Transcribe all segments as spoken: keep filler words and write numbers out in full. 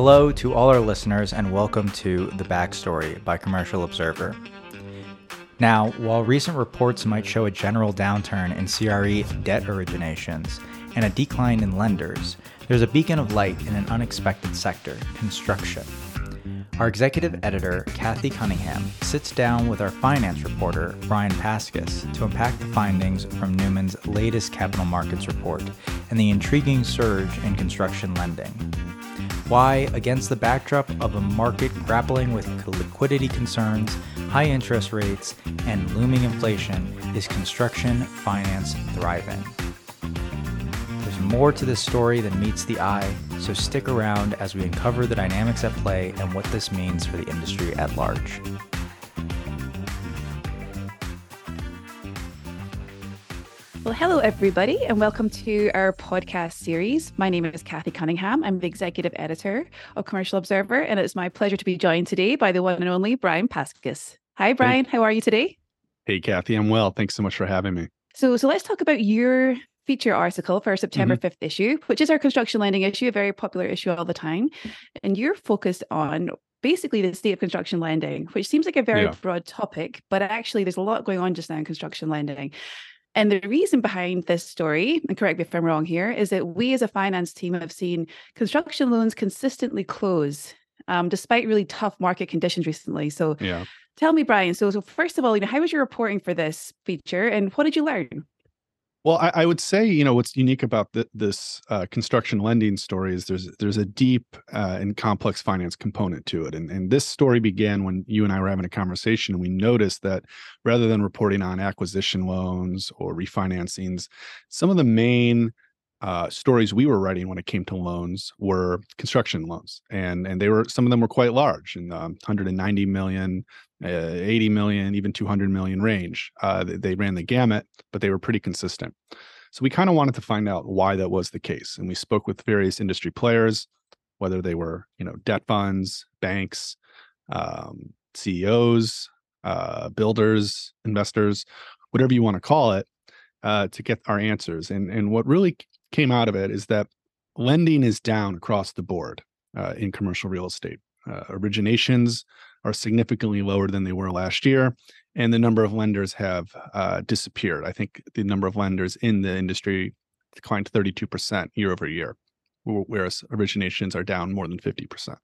Hello to all our listeners and welcome to The Backstory by Commercial Observer. Now, while recent reports might show a general downturn in C R E debt originations and a decline in lenders, there's a beacon of light in an unexpected sector, construction. Our executive editor, Cathy Cunningham, sits down with our finance reporter, Brian Pascus, to unpack the findings from Newman's latest capital markets report and the intriguing surge in construction lending. Why, against the backdrop of a market grappling with liquidity concerns, high interest rates, and looming inflation, is construction finance thriving? There's more to this story than meets the eye, so stick around as we uncover the dynamics at play and what this means for the industry at large. Well, hello, everybody, and welcome to our podcast series. My name is Cathy Cunningham. I'm the executive editor of Commercial Observer, and it's my pleasure to be joined today by the one and only Brian Pascus. Hi, Brian. Hey. How are you today? Hey, Cathy. I'm well. Thanks so much for having me. So, so let's talk about your feature article for our September mm-hmm. fifth issue, which is our construction lending issue, a very popular issue all the time. And you're focused on basically the state of construction lending, which seems like a very yeah. broad topic, but actually there's a lot going on just now in construction lending. And the reason behind this story, and correct me if I'm wrong here, is that we as a finance team have seen construction loans consistently close um, despite really tough market conditions recently. So yeah. tell me, Brian, so, so first of all, you know, how was your reporting for this feature and what did you learn? Well, I, I would say, you know, what's unique about the, this uh, construction lending story is there's there's a deep uh, and complex finance component to it. And, and this story began when you and I were having a conversation and we noticed that rather than reporting on acquisition loans or refinancings, some of the main uh, stories we were writing when it came to loans were construction loans. And and they were, some of them were quite large, in the one hundred ninety million dollars. Uh, eighty million, even two hundred million range. Uh, they, they ran the gamut, but they were pretty consistent. So we kind of wanted to find out why that was the case. And we spoke with various industry players, whether they were, you know, debt funds, banks, um, C E Os, uh, builders, investors, whatever you want to call it, uh, to get our answers. And, and what really came out of it is that lending is down across the board uh, in commercial real estate. Uh, originations are significantly lower than they were last year, and the number of lenders have uh, disappeared. I think the number of lenders in the industry declined thirty-two percent year over year, whereas originations are down more than fifty percent.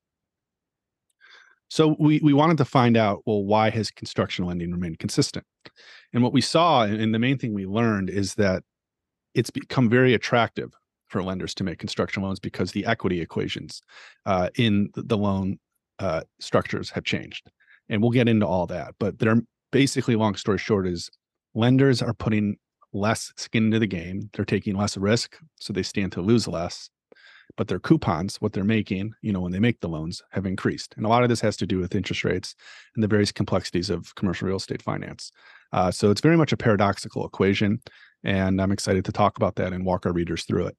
So we we wanted to find out, well, why has construction lending remained consistent? And what we saw, and the main thing we learned, is that it's become very attractive for lenders to make construction loans because the equity equations uh, in the loan Uh, structures have changed. And we'll get into all that. But they're basically, long story short, is lenders are putting less skin into the game. They're taking less risk, so they stand to lose less. But their coupons, what they're making, you know, when they make the loans, have increased. And a lot of this has to do with interest rates and the various complexities of commercial real estate finance. Uh, so it's very much a paradoxical equation. And I'm excited to talk about that and walk our readers through it.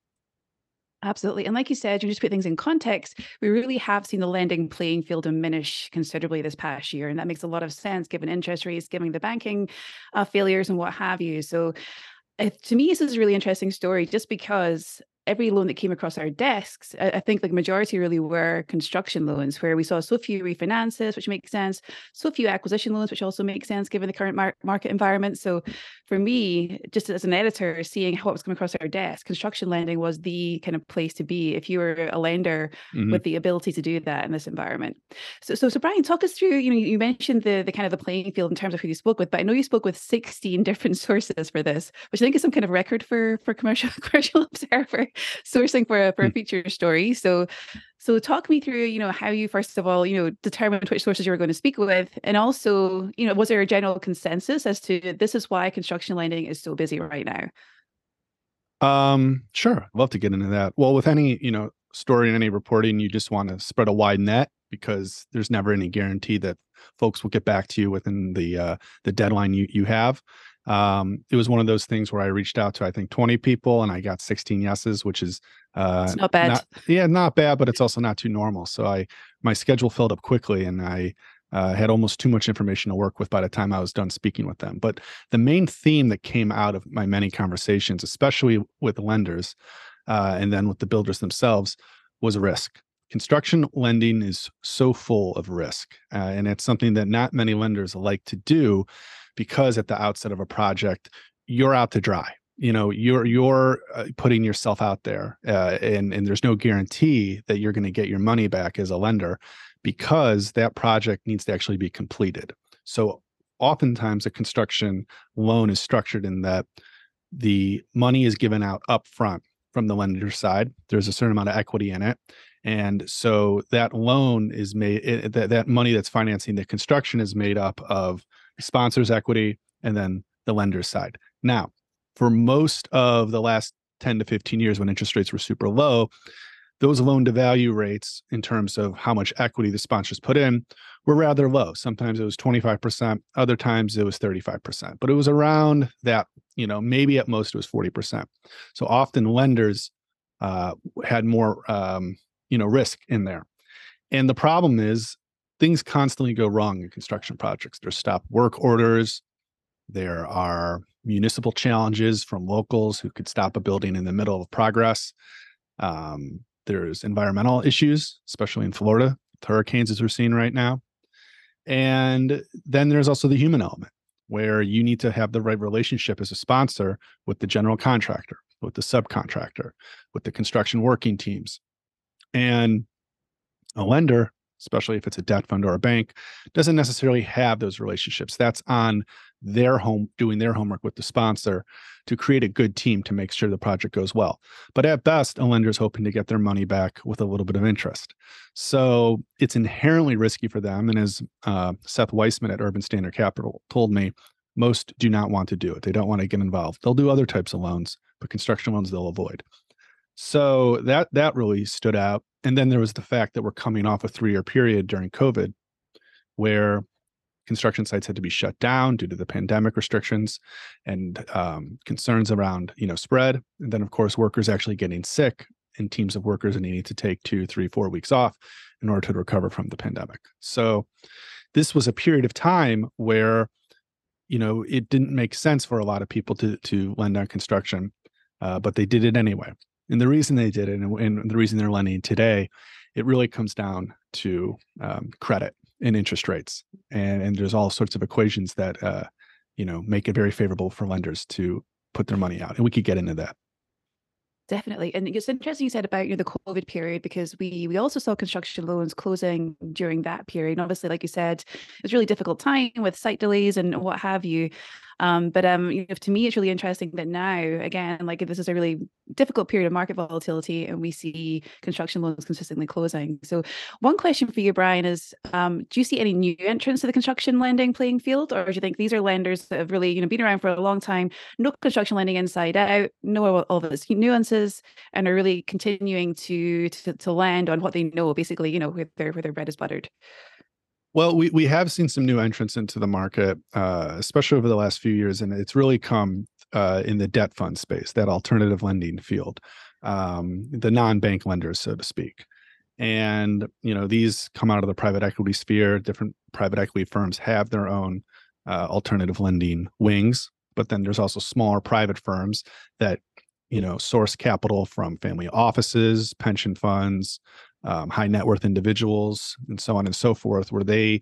Absolutely. And like you said, you just put things in context. We really have seen the lending playing field diminish considerably this past year. And that makes a lot of sense given interest rates, given the banking uh, failures and what have you. So uh, to me, this is a really interesting story just because every loan that came across our desks, I, I think the majority really were construction loans where we saw so few refinances, which makes sense. So few acquisition loans, which also makes sense given the current mar- market environment. So for me, just as an editor, seeing what was coming across our desk, construction lending was the kind of place to be if you were a lender mm-hmm. with the ability to do that in this environment. So, so, so Brian, talk us through, you know, you mentioned the, the kind of the playing field in terms of who you spoke with, but I know you spoke with sixteen different sources for this, which I think is some kind of record for, for commercial, commercial Observer sourcing for a, for a feature story. So, so talk me through, you know, how you, first of all, you know, determined which sources you were going to speak with. And also, you know, was there a general consensus as to this is why construction lending is so busy right now? Um, sure. I'd love to get into that. Well, with any, you know, story and any reporting, you just want to spread a wide net because there's never any guarantee that folks will get back to you within the, uh, the deadline you, you have. Um, it was one of those things where I reached out to, I think, twenty people and I got sixteen yeses, which is, uh, it's not bad. Not, yeah, not bad, but it's also not too normal. So I, my schedule filled up quickly and I, uh, had almost too much information to work with by the time I was done speaking with them. But the main theme that came out of my many conversations, especially with lenders, uh, and then with the builders themselves, was risk. Construction lending is so full of risk, uh, and it's something that not many lenders like to do, because at the outset of a project, you're out to dry. You know, you're you're uh, putting yourself out there, uh, and and there's no guarantee that you're going to get your money back as a lender, because that project needs to actually be completed. So oftentimes a construction loan is structured in that the money is given out up front from the lender's side. There's a certain amount of equity in it. And so that loan is made, it, that, that money that's financing the construction is made up of sponsor's equity and then the lender's side. Now, for most of the last ten to fifteen years, when interest rates were super low, those loan-to-value rates, in terms of how much equity the sponsors put in, were rather low. Sometimes it was twenty-five percent, other times it was thirty-five percent. But it was around that, you know, maybe at most it was forty percent. So often lenders uh, had more, um, you know, risk in there. And the problem is things constantly go wrong in construction projects. There's stop work orders. There are municipal challenges from locals who could stop a building in the middle of progress. Um, There's environmental issues, especially in Florida, hurricanes as we're seeing right now. And then there's also the human element, where you need to have the right relationship as a sponsor with the general contractor, with the subcontractor, with the construction working teams. And a lender, especially if it's a debt fund or a bank, doesn't necessarily have those relationships. That's on their home, doing their homework with the sponsor to create a good team to make sure the project goes well. But at best, a lender's hoping to get their money back with a little bit of interest. So it's inherently risky for them. And as uh, Seth Weissman at Urban Standard Capital told me, most do not want to do it. They don't want to get involved. They'll do other types of loans, but construction loans they'll avoid. So that that really stood out. And then there was the fact that we're coming off a three-year period during COVID where construction sites had to be shut down due to the pandemic restrictions and um, concerns around, you know, spread. And then, of course, workers actually getting sick and teams of workers needing to take two, three, four weeks off in order to recover from the pandemic. So this was a period of time where, you know, it didn't make sense for a lot of people to, to lend on construction, uh, but they did it anyway. And the reason they did it, and, and the reason they're lending today, it really comes down to um, credit and interest rates. And, and there's all sorts of equations that, uh, you know, make it very favorable for lenders to put their money out. And we could get into that. Definitely. And it's interesting you said about, you know, the COVID period, because we we also saw construction loans closing during that period. And obviously, like you said, it's really difficult time with site delays and what have you. Um, but um, you know, to me, it's really interesting that now, again, like this is a really difficult period of market volatility and we see construction loans consistently closing. So one question for you, Brian, is um, do you see any new entrants to the construction lending playing field? Or do you think these are lenders that have really, you know, been around for a long time, know construction lending inside out, know all of its nuances, and are really continuing to, to, to lend on what they know, basically, you know, where their, where their bread is buttered? Well, we we have seen some new entrants into the market, uh, especially over the last few years, and it's really come uh, in the debt fund space, that alternative lending field, um, the non-bank lenders, so to speak. And you know, these come out of the private equity sphere. Different private equity firms have their own uh, alternative lending wings, but then there's also smaller private firms that, you know, source capital from family offices, pension funds, Um, high net worth individuals, and so on and so forth, where they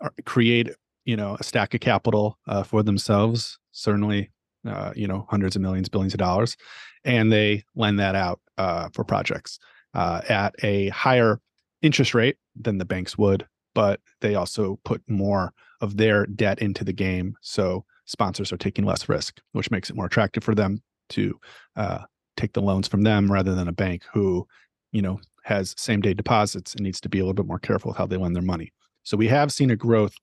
are, create, you know, a stack of capital uh, for themselves, certainly, uh, you know, hundreds of millions, billions of dollars, and they lend that out uh, for projects uh, at a higher interest rate than the banks would, but they also put more of their debt into the game. So sponsors are taking less risk, which makes it more attractive for them to uh, take the loans from them rather than a bank who, you know, has same-day deposits and needs to be a little bit more careful with how they lend their money. So we have seen a growth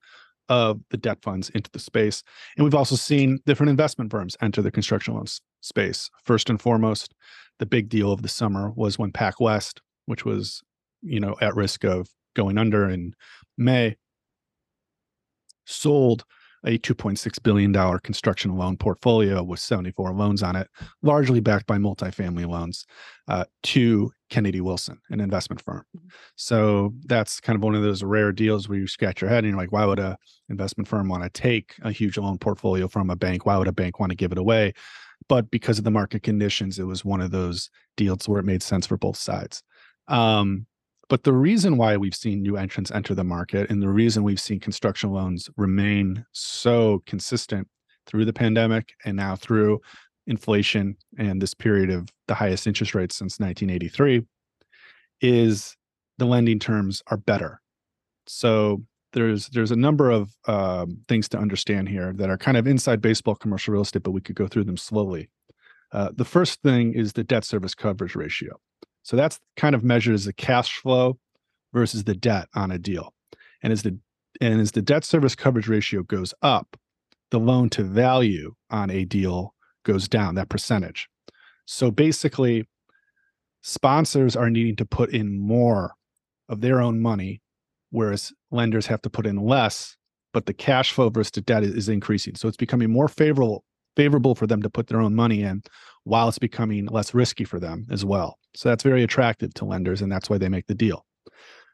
of the debt funds into the space. And we've also seen different investment firms enter the construction loans space. First and foremost, the big deal of the summer was when PacWest, which was, you know, at risk of going under in May, sold a two point six billion dollars construction loan portfolio with seventy-four loans on it, largely backed by multifamily loans, uh, to Kennedy Wilson, an investment firm. So that's kind of one of those rare deals where you scratch your head and you're like, why would an investment firm want to take a huge loan portfolio from a bank? Why would a bank want to give it away? But because of the market conditions, it was one of those deals where it made sense for both sides. Um, But the reason why we've seen new entrants enter the market and the reason we've seen construction loans remain so consistent through the pandemic and now through inflation and this period of the highest interest rates since nineteen eighty-three is the lending terms are better. So there's there's a number of um, things to understand here that are kind of inside baseball commercial real estate, but we could go through them slowly. Uh, the first thing is the debt service coverage ratio. So that's kind of measured as the cash flow versus the debt on a deal. And as the and as the debt service coverage ratio goes up, the loan to value on a deal goes down, that percentage. So basically, sponsors are needing to put in more of their own money, whereas lenders have to put in less, but the cash flow versus the debt is increasing. So it's becoming more favorable favorable for them to put their own money in, while it's becoming less risky for them as well. So that's very attractive to lenders, and that's why they make the deal.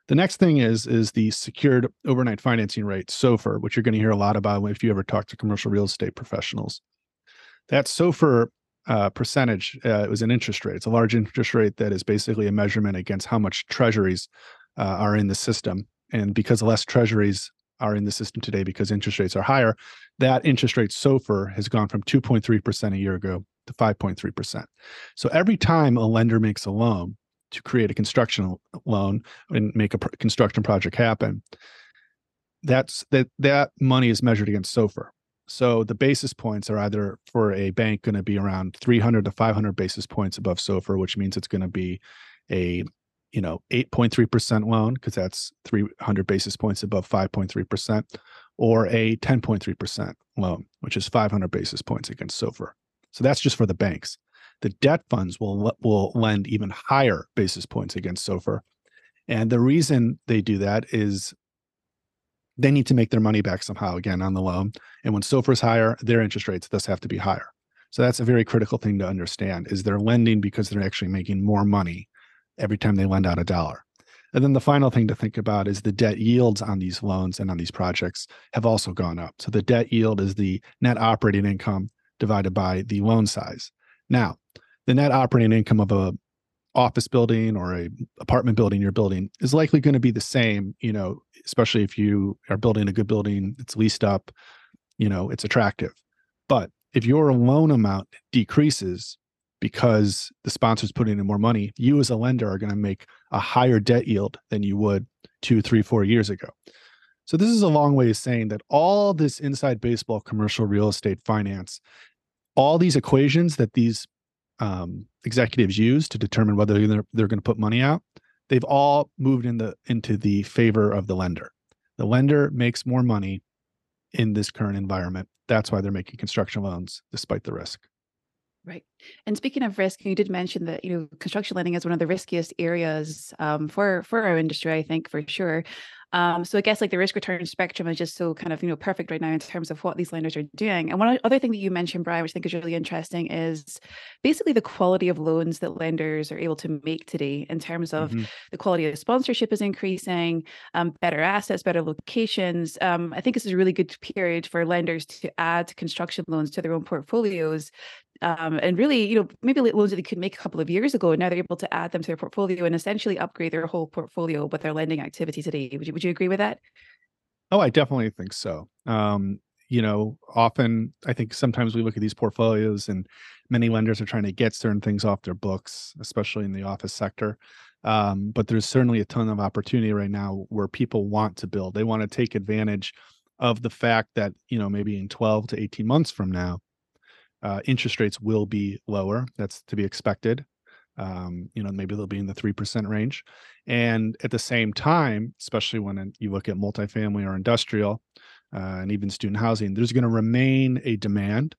The next thing is, is the secured overnight financing rate, SOFR, which you're going to hear a lot about if you ever talk to commercial real estate professionals. That SOFR uh, percentage uh, is an interest rate. It's a large interest rate that is basically a measurement against how much treasuries uh, are in the system. And because less treasuries are in the system today because interest rates are higher, that interest rate SOFR has gone from two point three percent a year ago to five point three percent. So every time a lender makes a loan to create a construction loan and make a construction project happen, that's that that money is measured against SOFR. So the basis points are either for a bank going to be around three hundred to five hundred basis points above SOFR, which means it's going to be a you know eight point three percent loan because that's three hundred basis points above five point three percent, or a ten point three percent loan, which is five hundred basis points against SOFR. So that's just for the banks. The debt funds will, will lend even higher basis points against SOFR. And the reason they do that is they need to make their money back somehow, again, on the loan. And when SOFR is higher, their interest rates thus have to be higher. So that's a very critical thing to understand, is they're lending because they're actually making more money every time they lend out a dollar. And then the final thing to think about is the debt yields on these loans and on these projects have also gone up. So the debt yield is the net operating income divided by the loan size. Now, the net operating income of a office building or a apartment building you're building is likely going to be the same, you know, especially if you are building a good building, it's leased up, you know, it's attractive. But if your loan amount decreases because the sponsor's putting in more money, you as a lender are going to make a higher debt yield than you would two, three, four years ago. So this is a long way of saying that all this inside baseball, commercial real estate finance, all these equations that these um, executives use to determine whether they're, they're going to put money out, they've all moved in the, into the favor of the lender. The lender makes more money in this current environment. That's why they're making construction loans despite the risk. Right. And speaking of risk, you did mention that, you know, construction lending is one of the riskiest areas um, for, for our industry, I think, for sure. Um, so I guess like the risk return spectrum is just so kind of, you know, perfect right now in terms of what these lenders are doing. And one other thing that you mentioned, Brian, which I think is really interesting, is basically the quality of loans that lenders are able to make today in terms of mm-hmm. the quality of the sponsorship is increasing, um, better assets, better locations. Um, I think this is a really good period for lenders to add construction loans to their own portfolios. Um, and really, you know, maybe loans that they could make a couple of years ago, and now they're able to add them to their portfolio and essentially upgrade their whole portfolio with their lending activity today. Would you, would you agree with that? Oh, I definitely think so. Um, you know, often, I think sometimes we look at these portfolios and many lenders are trying to get certain things off their books, especially in the office sector. Um, but there's certainly a ton of opportunity right now where people want to build. They want to take advantage of the fact that, you know, maybe in twelve to eighteen months from now, Uh, interest rates will be lower. That's to be expected. Um, you know, maybe they'll be in the three percent range. And at the same time, especially when you look at multifamily or industrial uh, and even student housing, there's going to remain a demand,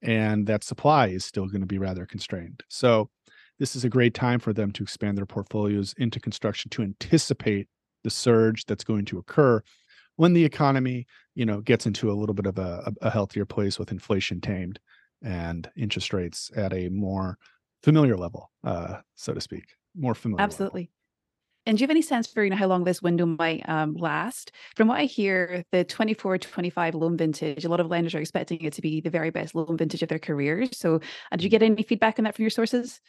and that supply is still going to be rather constrained. So this is a great time for them to expand their portfolios into construction to anticipate the surge that's going to occur when the economy, you know, gets into a little bit of a, a healthier place with inflation tamed and interest rates at a more familiar level, uh, so to speak, more familiar. Absolutely. Level. And do you have any sense for, you know, how long this window might um, last? From what I hear, the twenty-four twenty-five loan vintage, a lot of lenders are expecting it to be the very best loan vintage of their careers. So uh, did you get any feedback on that from your sources?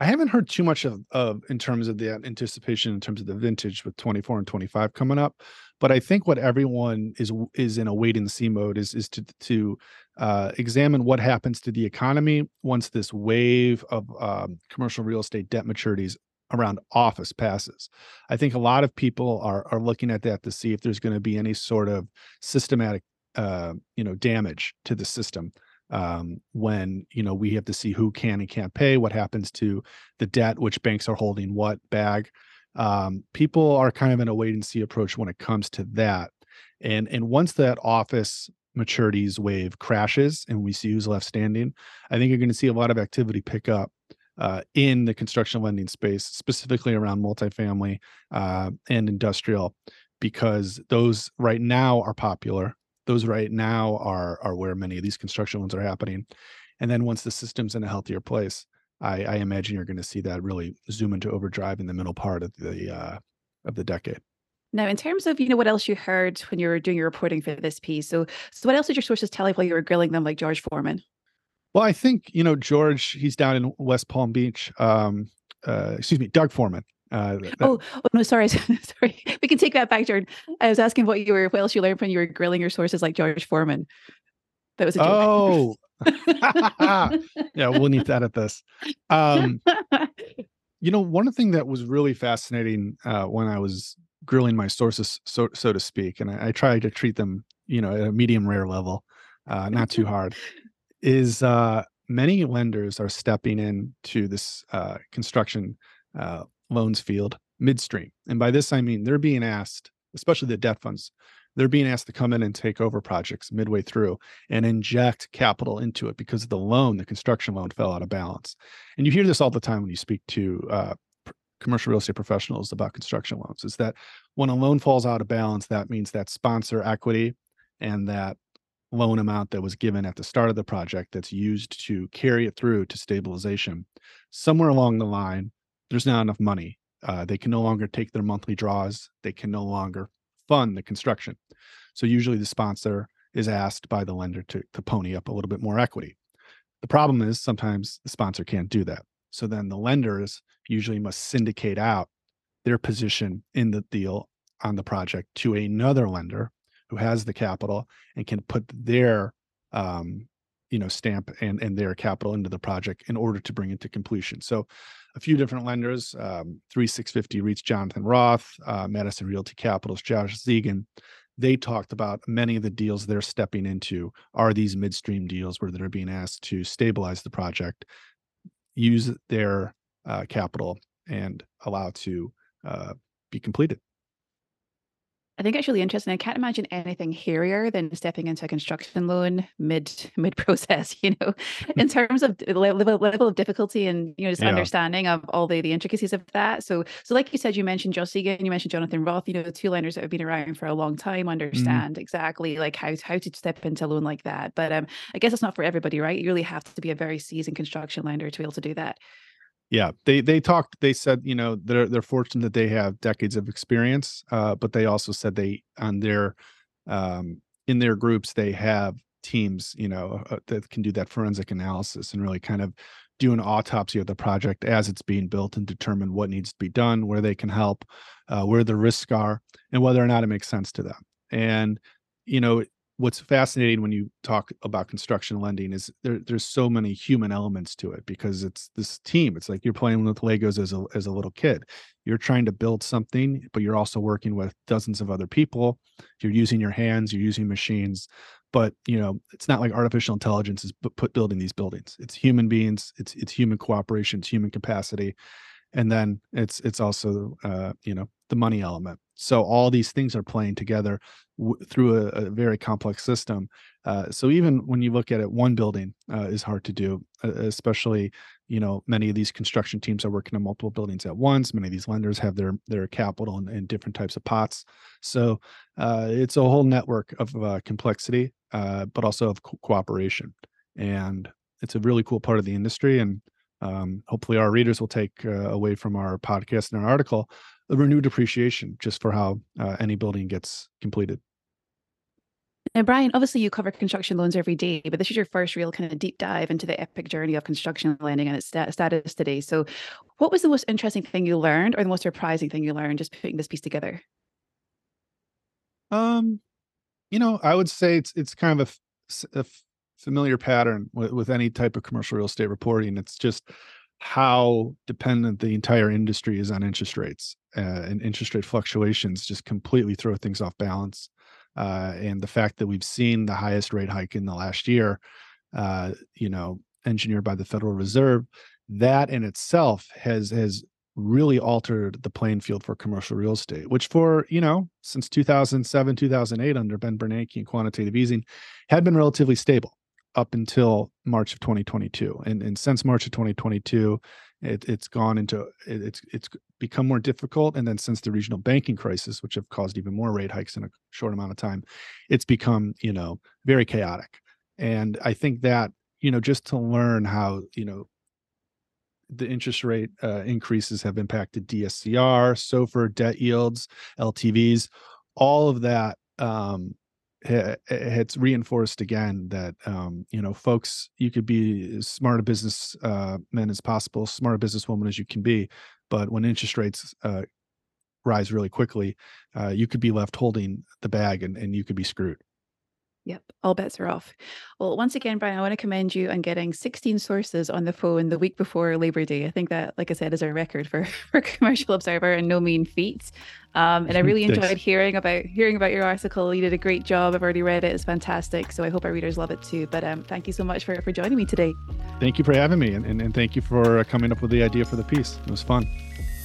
I haven't heard too much of, of in terms of the anticipation, in terms of the vintage with twenty-four and twenty-five coming up. But I think what everyone is is in a wait and see mode is is to to uh, examine what happens to the economy once this wave of um, commercial real estate debt maturities around office passes. I think a lot of people are are looking at that to see if there's going to be any sort of systematic, uh, you know, damage to the system. Um, when, you know, we have to see who can and can't pay, what happens to the debt, which banks are holding what bag. Um, people are kind of in a wait and see approach when it comes to that. And, and once that office maturities wave crashes and we see who's left standing, I think you're going to see a lot of activity pick up uh, in the construction lending space, specifically around multifamily uh, and industrial, because those right now are popular. Those right now are are where many of these construction ones are happening. And then once the system's in a healthier place, I, I imagine you're going to see that really zoom into overdrive in the middle part of the uh, of the decade. Now, in terms of, you know, what else you heard when you were doing your reporting for this piece, so so what else did your sources tell you while you were grilling them like George Foreman? Well, I think, you know, George, he's down in West Palm Beach. Um, uh, excuse me, Doug Foreman. Uh, that, oh, oh, no, sorry. sorry. We can take that back, Jordan. I was asking what you were, what else you learned when you were grilling your sources like George Foreman. That was a joke. Oh, yeah, we'll need to edit this. Um, you know, one thing that was really fascinating uh, when I was grilling my sources, so, so to speak, and I, I try to treat them, you know, at a medium rare level, uh, not too hard, is uh, many lenders are stepping into this uh, construction uh loans field midstream. And by this, I mean, they're being asked, especially the debt funds, they're being asked to come in and take over projects midway through and inject capital into it because the loan, the construction loan, fell out of balance. And you hear this all the time when you speak to uh, commercial real estate professionals about construction loans, is that when a loan falls out of balance, that means that sponsor equity and that loan amount that was given at the start of the project that's used to carry it through to stabilization, somewhere along the line, there's not enough money. Uh, they can no longer take their monthly draws. They can no longer fund the construction. So usually the sponsor is asked by the lender to, to pony up a little bit more equity. The problem is sometimes the sponsor can't do that. So then the lenders usually must syndicate out their position in the deal on the project to another lender who has the capital and can put their um, you know, stamp and, and their capital into the project in order to bring it to completion. So a few different lenders, um, thirty-six fifty REITs, Jonathan Roth, uh, Madison Realty Capital's Josh Ziegan, they talked about many of the deals they're stepping into are these midstream deals where they're being asked to stabilize the project, use their uh, capital, and allow to uh, be completed. I think it's really interesting. I can't imagine anything hairier than stepping into a construction loan mid mid process, you know, in terms of level, level of difficulty and, you know, just yeah. understanding of all the, the intricacies of that. So, so like you said, you mentioned Josh Ziegan, you mentioned Jonathan Roth, you know, the two lenders that have been around for a long time, understand mm-hmm. exactly like how, how to step into a loan like that. But um, I guess it's not for everybody, right? You really have to be a very seasoned construction lender to be able to do that. Yeah, they they talked. They said, you know, they're they're fortunate that they have decades of experience, uh, but they also said they on their um, in their groups they have teams, you know, uh, that can do that forensic analysis and really kind of do an autopsy of the project as it's being built and determine what needs to be done, where they can help, uh, where the risks are, and whether or not it makes sense to them. And you know, what's fascinating when you talk about construction lending is there, there's so many human elements to it because it's this team. It's like you're playing with Legos as a, as a little kid. You're trying to build something, but you're also working with dozens of other people. You're using your hands, you're using machines, but you know, it's not like artificial intelligence is put building these buildings. It's human beings, it's, it's human cooperation, it's human capacity. And then it's, it's also, uh, you know, the money element. So all these things are playing together w- through a, a very complex system. Uh, so even when you look at it, one building uh, is hard to do, uh, especially, you know, many of these construction teams are working on multiple buildings at once. Many of these lenders have their their capital in, in different types of pots. So uh, it's a whole network of uh, complexity, uh, but also of co- cooperation. And it's a really cool part of the industry. And um, hopefully our readers will take uh, away from our podcast and our article a renewed appreciation just for how uh, any building gets completed. Now, Brian, obviously you cover construction loans every day, but this is your first real kind of deep dive into the epic journey of construction lending and its stat- status today. So what was the most interesting thing you learned, or the most surprising thing you learned just putting this piece together? Um, you know, I would say it's it's kind of a, a familiar pattern with, with any type of commercial real estate reporting. It's just how dependent the entire industry is on interest rates, uh, and interest rate fluctuations just completely throw things off balance. Uh, and the fact that we've seen the highest rate hike in the last year, uh, you know, engineered by the Federal Reserve, that in itself has has really altered the playing field for commercial real estate, which for, you know, since two thousand seven, two thousand eight under Ben Bernanke and quantitative easing had been relatively stable up until March of twenty twenty-two. And, and since March of twenty twenty-two, it, it's gone into, it, it's it's become more difficult. And then since the regional banking crisis, which have caused even more rate hikes in a short amount of time, it's become, you know, very chaotic. And I think that, you know, just to learn how, you know, the interest rate uh, increases have impacted D S C R, SOFR, debt yields, L T Vs, all of that, um, it's reinforced again that, um, you know, folks, you could be as smart a business uh, man as possible, smart a businesswoman as you can be. But when interest rates uh, rise really quickly, uh, you could be left holding the bag and, and you could be screwed. Yep. All bets are off. Well, once again, Brian, I want to commend you on getting sixteen sources on the phone the week before Labor Day. I think that, like I said, is a record for, for Commercial Observer and no mean feat. Um, and I really enjoyed Thanks. hearing about hearing about your article. You did a great job. I've already read it. It's fantastic. So I hope our readers love it too. But um, thank you so much for, for joining me today. Thank you for having me. And, and, and thank you for coming up with the idea for the piece. It was fun.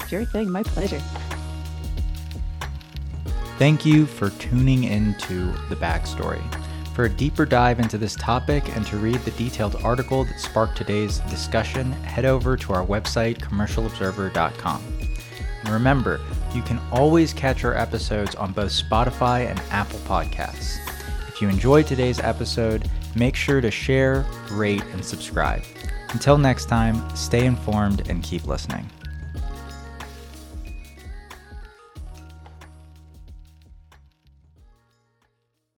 Sure thing. My pleasure. Thank you for tuning into The Backstory. For a deeper dive into this topic and to read the detailed article that sparked today's discussion, head over to our website, commercial observer dot com. And remember, you can always catch our episodes on both Spotify and Apple Podcasts. If you enjoyed today's episode, make sure to share, rate, and subscribe. Until next time, stay informed and keep listening.